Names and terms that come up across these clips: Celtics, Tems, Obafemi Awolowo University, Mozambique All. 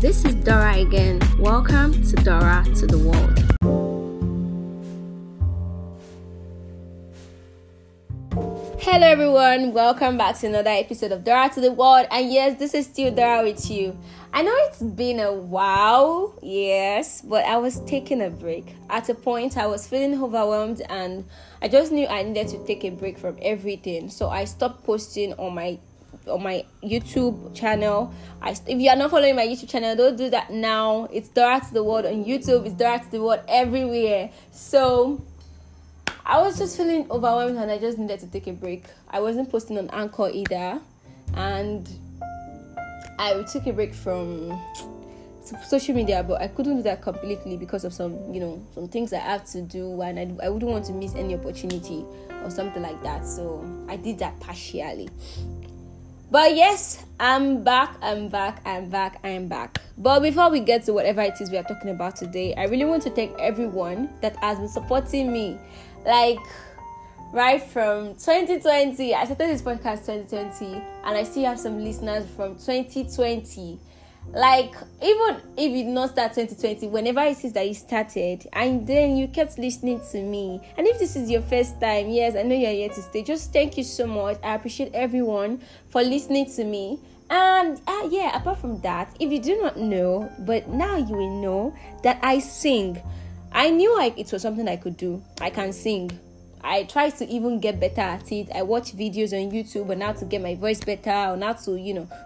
This is Dora again. Welcome to Dora to the World. Hello everyone, welcome back to another episode of Dora to the World. And yes, this is still Dora with you. I know it's been a while, yes, but I was taking a break. At a point, I was feeling overwhelmed and I just knew I needed to take a break from everything. So I stopped posting on my YouTube channel. If you are not following my YouTube channel, don't do that now. It's Dora to the World on YouTube. It's Dora to the World everywhere. So I was just feeling overwhelmed and I just needed to take a break. I wasn't posting on Anchor either, and I took a break from social media, but I couldn't do that completely because of some things I have to do, and I wouldn't want to miss any opportunity or something like that. So I did that partially. But yes, I'm back. But before we get to whatever it is we are talking about today, I really want to thank everyone that has been supporting me. Like, right from 2020, I started this podcast 2020, and I still have some listeners from 2020. Like, even if you did not start 2020, whenever it is that you started, and then you kept listening to me. And if this is your first time, yes, I know you're here to stay. Just thank you so much. I appreciate everyone for listening to me. And apart from that, if you do not know, but now you will know that I sing. I knew it was something I could do. I can sing. I tried to even get better at it. I watch videos on YouTube on how to get my voice better, on how to,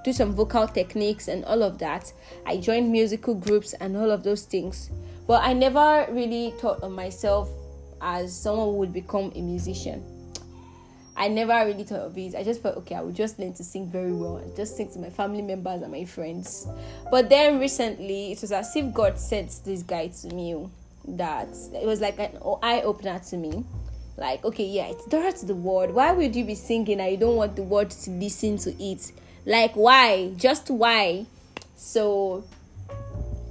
do some vocal techniques and all of that. I joined musical groups and all of those things. But I never really thought of myself as someone who would become a musician. I never really thought of it. I just felt, okay, I would just learn to sing very well and just sing to my family members and my friends. But then recently, it was as if God sent this guy to me that it was like an eye-opener to me. Like, okay, yeah, it's Dora to the World. Why would you be singing and you don't want the world to listen to it? Like, why? Just why? So,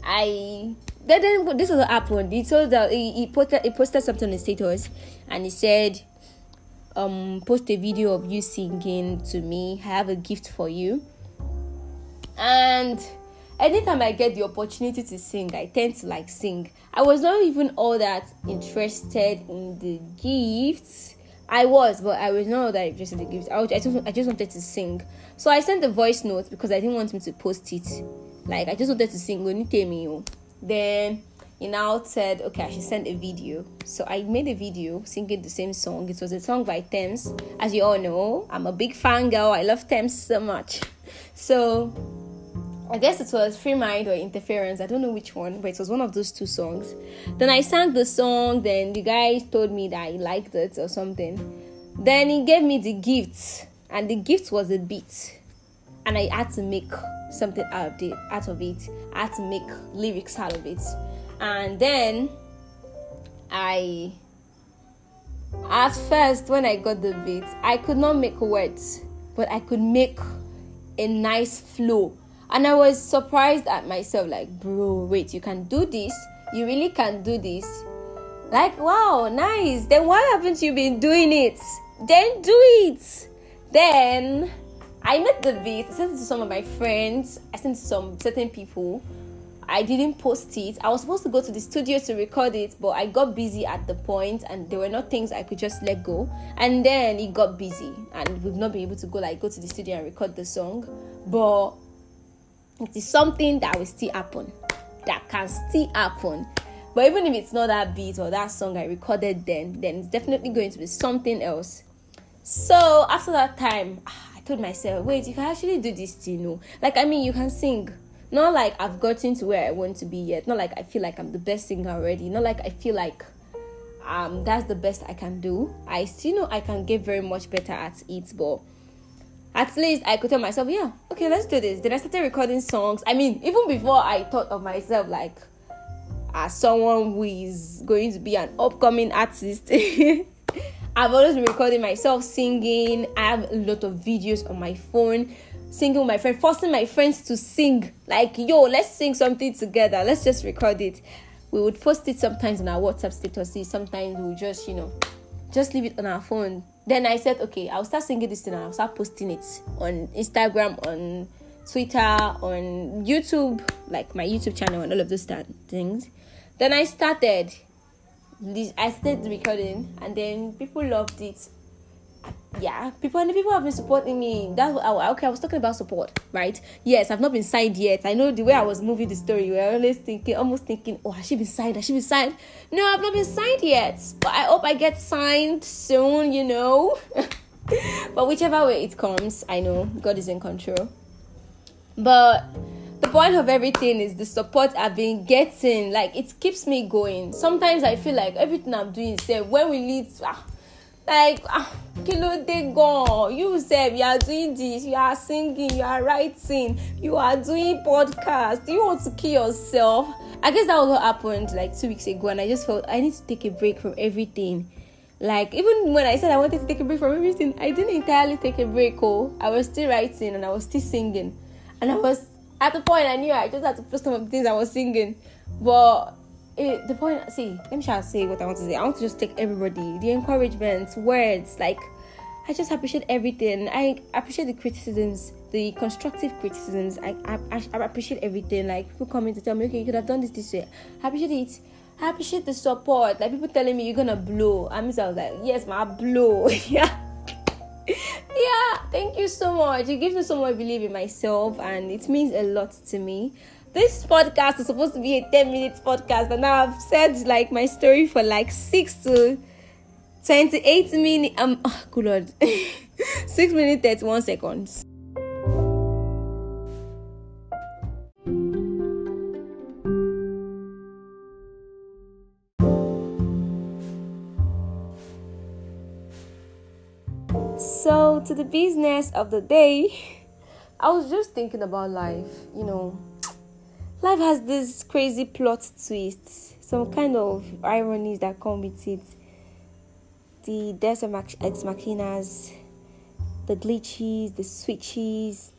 then this was happened. He told that he posted something on his status, and he said, post a video of you singing to me. I have a gift for you. And anytime I get the opportunity to sing, I tend to sing. I was not even all that interested in the gifts. I just wanted to sing. So I sent a voice note because I didn't want him to post it. Like, I just wanted to sing. Then he now said, okay, I should send a video. So I made a video singing the same song. It was a song by Tems. As you all know, I'm a big fan girl. I love Tems so much. So I guess it was Free Mind or Interference. I don't know which one, but it was one of those two songs. Then I sang the song. Then the guy told me that he liked it or something. Then he gave me the gift. And the gift was a beat. And I had to make something out of it. I had to make lyrics out of it. And then at first, when I got the beat, I could not make words. But I could make a nice flow. And I was surprised at myself, bro, wait, you can do this? You really can do this? Wow, nice. Then why haven't you been doing it? Then do it. Then I made the beat. I sent it to some of my friends. I sent it to some certain people. I didn't post it. I was supposed to go to the studio to record it, but I got busy at the point, and there were not things I could just let go. And then it got busy, and we've not been able to go to the studio and record the song. But it is something that will still happen. That can still happen. But even if it's not that beat or that song I recorded then it's definitely going to be something else. So after that time, I told myself, wait, you can actually do this, you can sing. Not I've gotten to where I want to be yet. Not I feel like I'm the best singer already. Not I feel like that's the best I can do. I still know I can get very much better at it, but at least I could tell myself, yeah, okay, let's do this. Then I started recording songs. Even before I thought of myself, as someone who is going to be an upcoming artist, I've always been recording myself singing. I have a lot of videos on my phone, singing with my friend, forcing my friends to sing. Let's sing something together. Let's just record it. We would post it sometimes on our WhatsApp statuses. Sometimes we'll just, just leave it on our phone. Then I said, okay, I'll start singing this thing and I'll start posting it on Instagram, on Twitter, on YouTube, like my YouTube channel and all of those things. Then I started recording, and then people loved it. Yeah, people have been supporting me. That's okay. I was talking about support, right? Yes, I've not been signed yet. I know the way I was moving the story, we were almost thinking, oh, has she been signed? No, I've not been signed yet, but I hope I get signed soon, you know. But whichever way it comes, I know God is in control. But the point of everything is the support I've been getting. Like, it keeps me going. Sometimes I feel like everything I'm doing, say, when we lead, kilo dey gone. You said you are doing this, you are singing, you are writing, you are doing podcast. You want to kill yourself. I guess that was what happened like 2 weeks ago, and I just felt I need to take a break from everything. Like, even when I said I wanted to take a break from everything, I didn't entirely take a break. I was still writing and I was still singing, and I was at the point I knew I just had to post some of the things I was singing, but. Let me say what I want to say. I want to just take everybody, the encouragements, words, like, I just appreciate everything. I appreciate the criticisms, the constructive criticisms. I appreciate everything. Like, people coming to tell me, okay, you could have done this way. I appreciate it. I appreciate the support. Like, people telling me, you're gonna blow. I was like, yes, ma, blow. Yeah. Yeah, thank you so much. It gives me so much belief in myself, and it means a lot to me. This podcast is supposed to be a 10-minute podcast, and now I've said like my story for like 6 to 28 minutes. 6 minutes 31 seconds. So to the business of the day, I was just thinking about life, you know. Life has this crazy plot twist, some kind of ironies that come with it. The deaths of ex machinas, the glitches, the switches,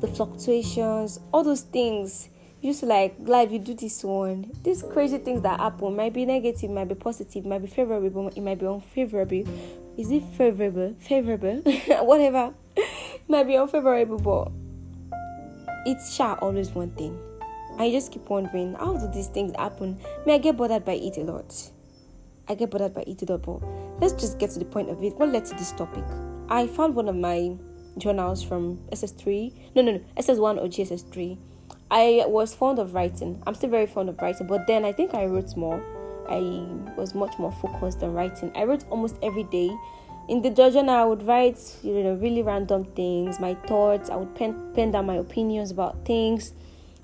the fluctuations, all those things. You just like, life, you do this one. These crazy things that happen might be negative, might be positive, might be favorable, but it might be unfavorable. Is it favorable? Favorable? Whatever. It might be unfavorable, but it's always one thing. I just keep wondering, how do these things happen? I get bothered by it a lot. But let's just get to the point of it. What led to this topic? I found one of my journals from SS3. No, SS1 or GSS3. I was fond of writing. I'm still very fond of writing. But then I think I wrote more. I was much more focused on writing. I wrote almost every day. In the journal, I would write, you know, really random things, my thoughts. I would pen down my opinions about things.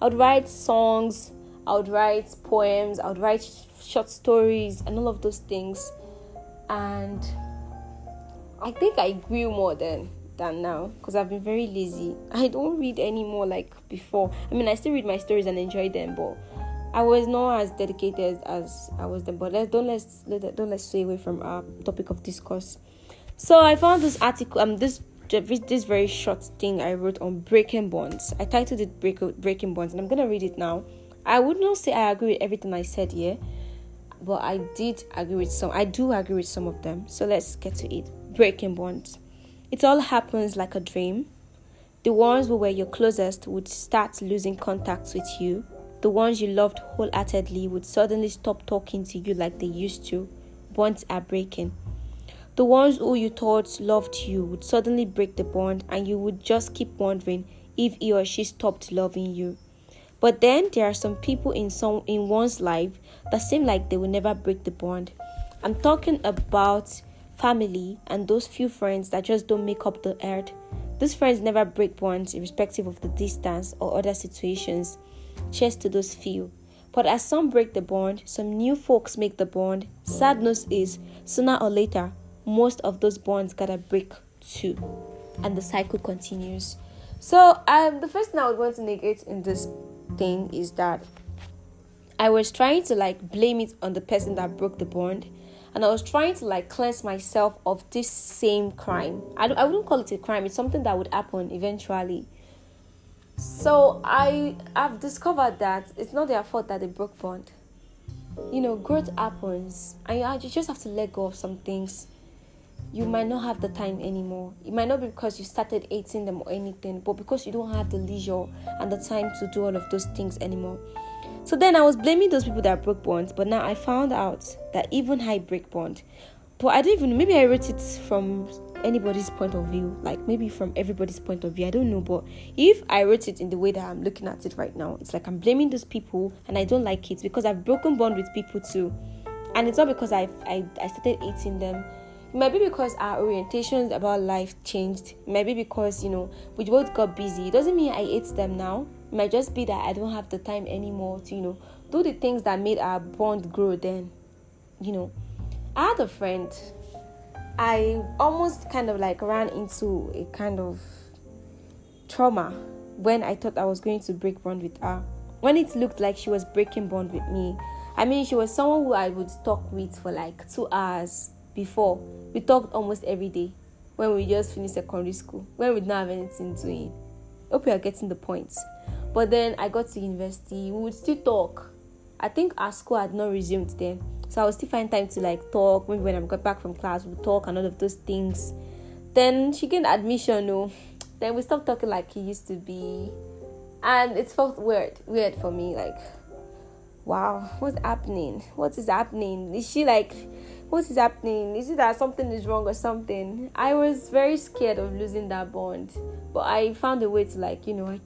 I would write songs, I would write poems, I would write short stories and all of those things. And I think I grew more than now, because I've been very lazy. I don't read anymore like before. I mean, I still read my stories and enjoy them, but I was not as dedicated as I was then. But let's stay away from our topic of discourse. So I found this article, this very short thing I wrote on breaking bonds. I titled it Breaking Bonds, and I'm gonna read it now. I would not say I agree with everything I said here, but I did agree with some. I do agree with some of them. So let's get to it. Breaking bonds. It all happens like a dream. The ones who were your closest would start losing contact with you. The ones you loved wholeheartedly would suddenly stop talking to you like they used to. Bonds are breaking. The ones who you thought loved you would suddenly break the bond, and you would just keep wondering if he or she stopped loving you. But then there are some people in one's life that seem like they will never break the bond. I'm talking about family and those few friends that just don't make up the earth. These friends never break bonds irrespective of the distance or other situations. Cheers to those few. But as some break the bond, some new folks make the bond. Sad news is, sooner or later, most of those bonds gotta break too, and the cycle continues. So the first thing I would want to negate in this thing is that I was trying to like blame it on the person that broke the bond, and I was trying to like cleanse myself of this same crime. I wouldn't call it a crime. It's something that would happen eventually. So I've discovered that it's not their fault that they broke bond. You know, growth happens, and you just have to let go of some things. you might not have the time anymore. It might not be because you started hating them or anything, but because you don't have the leisure and the time to do all of those things anymore. So then I was blaming those people that broke bonds, but now I found out that even I break bond. But I don't even, maybe I wrote it from anybody's point of view, like maybe from everybody's point of view, I don't know. But if I wrote it in the way that I'm looking at it right now, it's like I'm blaming those people and I don't like it because I've broken bond with people too. And it's not because I started hating them. It might be because our orientations about life changed. It might be because, you know, we both got busy. It doesn't mean I hate them now. It might just be that I don't have the time anymore to, you know, do the things that made our bond grow then, you know. I had a friend. I almost kind of like ran into a kind of trauma when I thought I was going to break bond with her. When it looked like she was breaking bond with me. I mean, she was someone who I would talk with for like 2 hours before. We talked almost every day when we just finished secondary school, when we didn't have anything to eat. Hope you are getting the point. But then I got to university, we would still talk. I think our school had not resumed then, so I would still find time to like talk. Maybe when I got back from class, we'd talk and all of those things. Then she gained admission, no? Then we stopped talking like it used to be. And it felt weird for me, like, wow, what's happening? What is happening? Is she like, what is happening? Is it that something is wrong or something? I was very scared of losing that bond, but I found a way to, like, you know,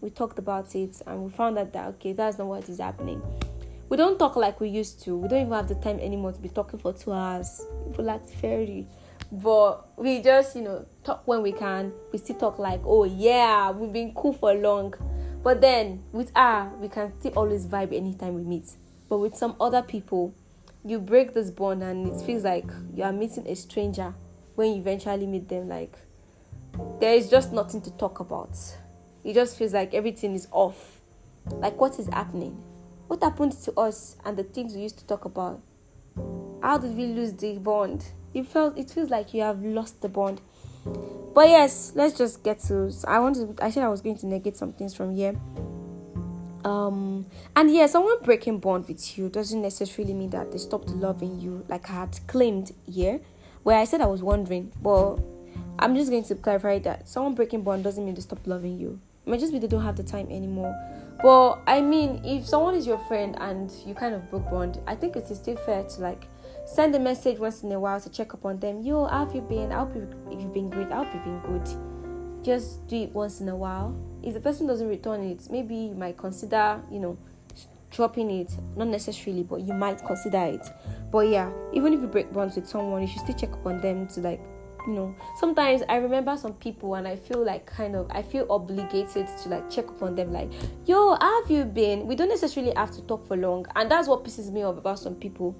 we talked about it, and we found out that, okay, that's not what is happening. We don't talk like we used to. We don't even have the time anymore to be talking for 2 hours. People like fairy, but we just, you know, talk when we can. We still talk like, oh yeah, we've been cool for long. But then, with her, we can still always vibe anytime we meet. But with some other people, you break this bond and it feels like you are meeting a stranger when you eventually meet them. Like, there is just nothing to talk about. It just feels like everything is off. Like, what is happening? What happened to us and the things we used to talk about? How did we lose the bond? It feels like you have lost the bond. But yes, let's just get to. I said I was going to negate some things from here. And yeah, someone breaking bond with you doesn't necessarily mean that they stopped loving you, like I had claimed here, where I said I was wondering. But I'm just going to clarify that someone breaking bond doesn't mean they stopped loving you. It might just be they don't have the time anymore. But I mean, if someone is your friend and you kind of broke bond, I think it is still fair to like send a message once in a while to check up on them. Yo, how have you been? I hope you've been great. I hope you've been good. Just do it once in a while. If the person doesn't return it, maybe you might consider, you know, dropping it. Not necessarily, but you might consider it. But yeah, even if you break bonds with someone, you should still check up on them to, like, you know. Sometimes I remember some people and I feel like I feel obligated to like check up on them, like, yo, how have you been? We don't necessarily have to talk for long, and that's what pisses me off about some people.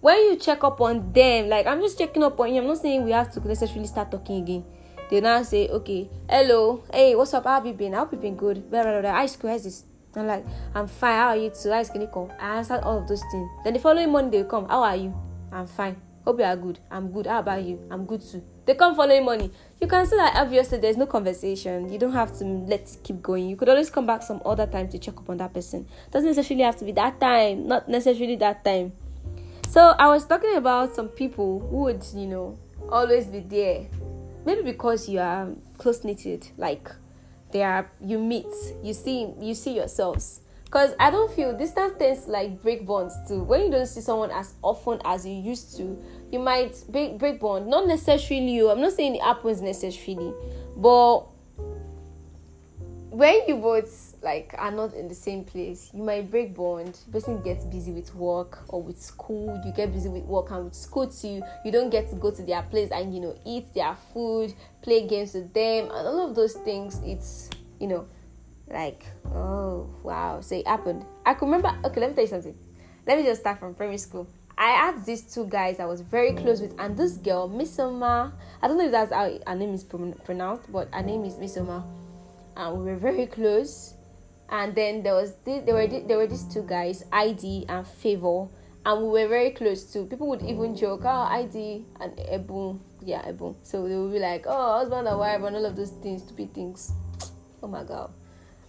When you check up on them, like, I'm just checking up on you. I'm not saying we have to necessarily start talking again. They now say, okay, hello, hey, what's up? How have you been? I hope you've been good. Blah, blah, blah. High school, how's this? I'm like, I'm fine. How are you too? How's can you come? I answered all of those things. Then the following morning, they come. How are you? I'm fine. Hope you are good. I'm good. How about you? I'm good too. They come following morning. You can see that obviously there's no conversation. You don't have to let it keep going. You could always come back some other time to check up on that person. Doesn't necessarily have to be that time. Not necessarily that time. So I was talking about some people who would, you know, always be there. Maybe because you are close-knitted, like you meet, you see yourselves. Because I don't feel distance things like break bonds too. When you don't see someone as often as you used to, you might break bond. Not necessarily you. I'm not saying it happens necessarily, but when you both like are not in the same place, you might break bond. The person gets busy with work or with school. You get busy with work and with school too. You don't get to go to their place and, you know, eat their food, play games with them, and all of those things. It's, you know, like, oh wow, so it happened. I could remember. Okay, let me tell you something. Let me just start from primary school. I had these two guys I was very close with, and this girl, Misoma. I don't know if that's how her name is pronounced, but her name is Misoma. And we were very close. And then there were these two guys, ID and Favor, and we were very close too. People would even joke, oh, ID and Ebun. Yeah, Ebun. So they would be like, oh, husband and wife and all of those things, stupid things. Oh my god.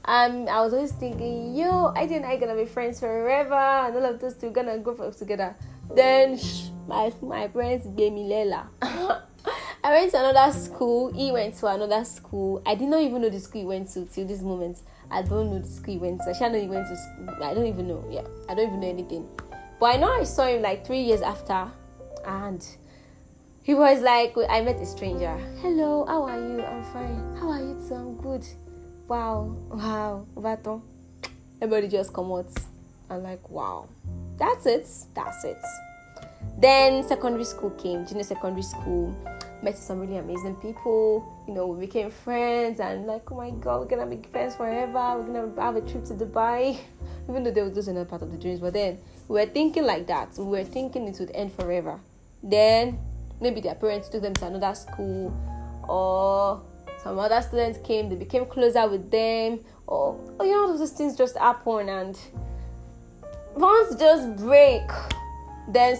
I was always thinking, yo, ID and I gonna be friends forever and all of those two gonna go together. Then my parents gave me Lela. I went to another school. He went to another school. I did not even know the school he went to till this moment. I don't know the school he went to. I should know he went to school. I don't even know. Yeah, I don't even know anything. But I know I saw him like 3 years after, and he was like, I met a stranger. Hello, how are you? I'm fine. How are you too? I'm good. Wow. Obaton. Everybody just come out. I'm like, wow. That's it. Then secondary school came, junior secondary school. Met some really amazing people. You know, we became friends, and like, oh my God, we're gonna be friends forever. We're gonna have a trip to Dubai. Even though those are not part of the dreams, but then we were thinking like that. We were thinking it would end forever. Then maybe their parents took them to another school, or some other students came. They became closer with them, or you know, those things just happen and bonds just break. Then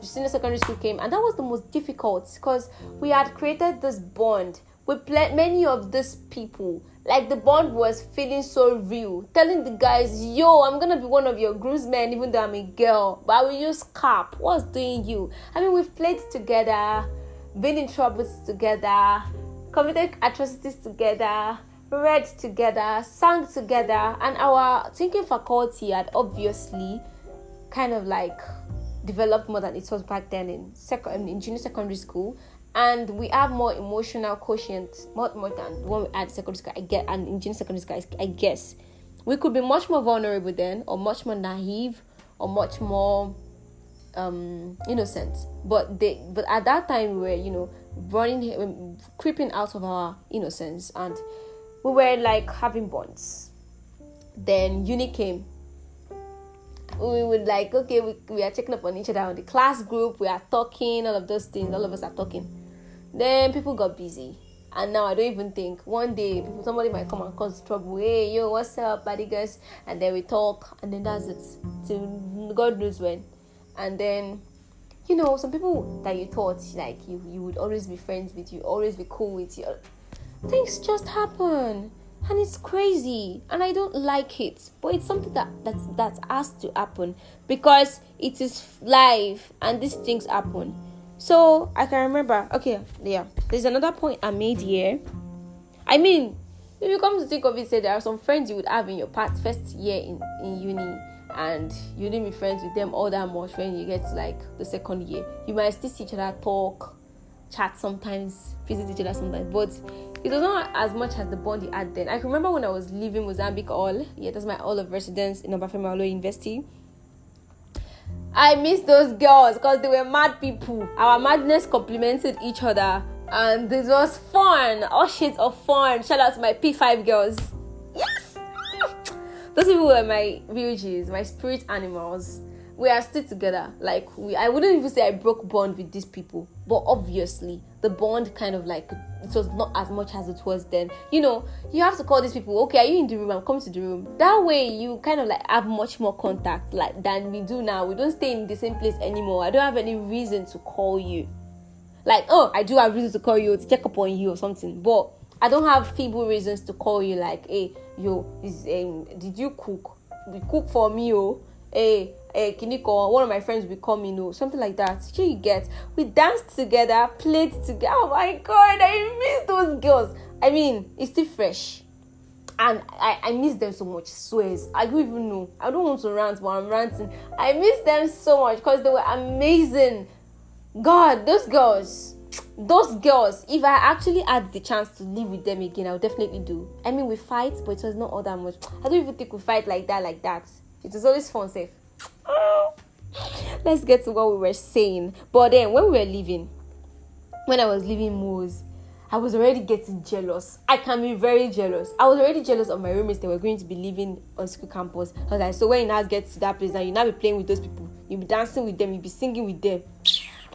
senior secondary school came, and that was the most difficult because we had created this bond with many of these people. Like, the bond was feeling so real. Telling the guys, yo, I'm gonna be one of your groomsmen even though I'm a girl, but I will use cap. What's doing you? I mean, we've played together, been in troubles together, committed atrocities together, read together, sang together, and our thinking faculty had obviously kind of like developed more than it was back then in junior secondary school, and we have more emotional quotient, more than when we had secondary school. I get, and in junior secondary school, I guess we could be much more vulnerable then, or much more naive, or much more innocent. But at that time, we were, you know, running, creeping out of our innocence, and we were like having bonds. Then uni came. We would like, okay, we are checking up on each other on the class group. We are talking, all of those things. All of us are talking. Then people got busy. And now I don't even think. One day, somebody might come and cause trouble. Hey, yo, what's up, buddy guys? And then we talk. And then that's it. Till God knows when. And then, you know, some people that you thought, like, you would always be friends with, you always be cool with, you. Things just happen. And it's crazy, and I don't like it, but it's something that has to happen because it is life, and these things happen. So I can remember, okay, yeah. There's another point I made here. I mean, if you come to think of it, say there are some friends you would have in your first year in uni, and you didn't be friends with them all that much. When you get to like the second year, you might still see each other, talk, chat sometimes, visit each other sometimes, but it was not as much as the bond you had then. I can remember when I was leaving Mozambique All. Yeah, that's my all of residence in Obafemi Awolowo University. I miss those girls because they were mad people. Our madness complemented each other, and this was fun. All shades of fun. Shout out to my P5 girls. Yes! Those people were my real G's, my spirit animals. We are still together. Like, I wouldn't even say I broke bond with these people, but obviously the bond kind of like, it was not as much as it was then. You know, you have to call these people. Okay, are you in the room? I'm coming to the room. That way you kind of like have much more contact like than we do now. We don't stay in the same place anymore. I don't have any reason to call you. Like, oh, I do have reasons to call you, to check up on you or something, but I don't have feeble reasons to call you. Like, hey, yo, did you cook? You cook for me, oh. Hey, Kiniko, one of my friends will come, you know, something like that. Sure, you get. We danced together, played together. Oh my God, I miss those girls. I mean, it's still fresh, and I miss them so much. Swears, I don't even know. I don't want to rant, but I'm ranting. I miss them so much because they were amazing. God, those girls. If I actually had the chance to live with them again, I would definitely do. I mean, we fight, but it was not all that much. I don't even think we fight like that. It was always fun, safe. Let's get to what we were saying. But then when I was leaving Moz, I was already getting jealous. I can be very jealous. I was already jealous of my roommates. They were going to be living on school campus. I was like, so when you now get to that place, now you now be playing with those people, you'll be dancing with them, you'll be singing with them.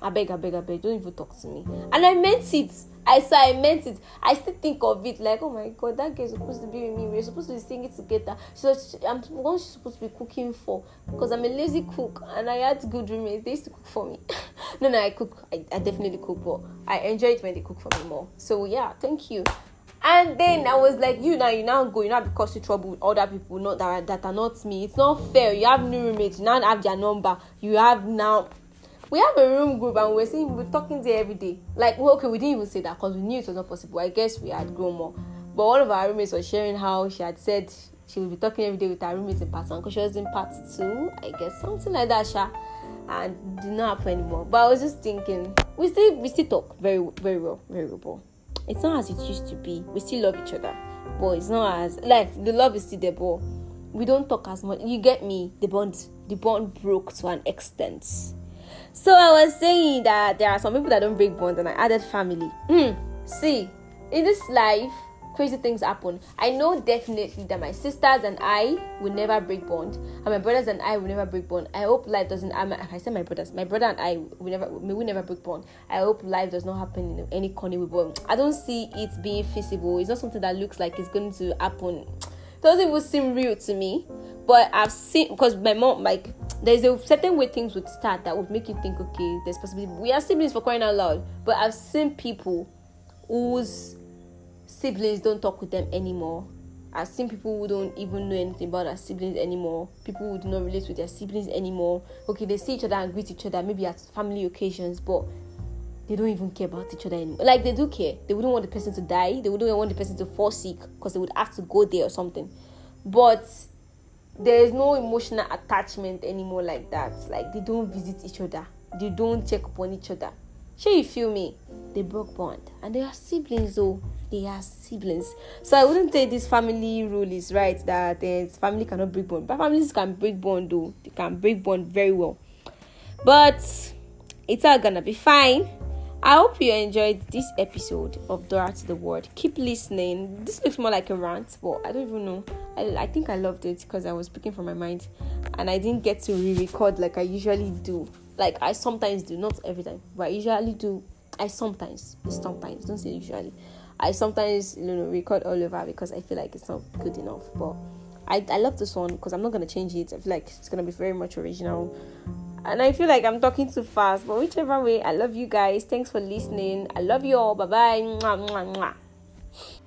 I beg, don't even talk to me. And I meant it. I meant it. I still think of it like, oh my God, that girl's supposed to be with me. We're supposed to be singing together. What she's supposed to be cooking for? Because I'm a lazy cook, and I had good roommates. They used to cook for me. No, I cook. I definitely cook, but I enjoy it when they cook for me more. So yeah, thank you. And then I was like, you now go. You now be causing trouble with other people. Not that are not me. It's not fair. You have new roommates. You now have their number. You have now We have a room group and we're talking there every day. Like, well, okay, we didn't even say that because we knew it was not possible. I guess we had grown more. But one of our roommates was sharing how she had said she would be talking every day with her roommates in part one because she was in part 2, I guess, something like that, Sha. And did not happen anymore. But I was just thinking, we still talk very, very well, very well. It's not as it used to be. We still love each other, but it's not as like the love is still there, but we don't talk as much. You get me? The bond broke to an extent. So I was saying that there are some people that don't break bonds, and I added family. See, in this life, crazy things happen. I know definitely that my sisters and I will never break bond, and my brothers and I will never break bond. I hope life doesn't. I said my brothers, my brother and I will never break bond. I hope life does not happen in any corny way, but I don't see it being feasible. It's not something that looks like it's going to happen. It doesn't even seem real to me. But I've seen, because my mom, like, there's a certain way things would start that would make you think, okay, there's possibility. We are siblings, for crying out loud. But I've seen people whose siblings don't talk with them anymore. I've seen people who don't even know anything about their siblings anymore. People who do not relate with their siblings anymore. Okay, they see each other and greet each other, maybe at family occasions, but they don't even care about each other anymore. Like, they do care. They wouldn't want the person to die. They wouldn't want the person to fall sick because they would have to go there or something. But there is no emotional attachment anymore like that. Like, they don't visit each other. They don't check upon each other. Sure, you feel me? They broke bond. And they are siblings, though. They are siblings. So I wouldn't say this family rule is right, that family cannot break bond. But families can break bond, though. They can break bond very well. But it's all gonna be fine. I hope you enjoyed this episode of Dorothy the Word. Keep listening. This looks more like a rant, but I don't even know. I think I loved it because I was speaking from my mind and I didn't get to re-record like I usually do. Like, I sometimes do, not every time, but I usually do. I sometimes, don't say usually. I sometimes, you know, record all over because I feel like it's not good enough. But I love this one because I'm not going to change it. I feel like it's going to be very much original. And I feel like I'm talking too fast. But whichever way, I love you guys. Thanks for listening. I love you all. Bye-bye. Mwah, mwah, mwah.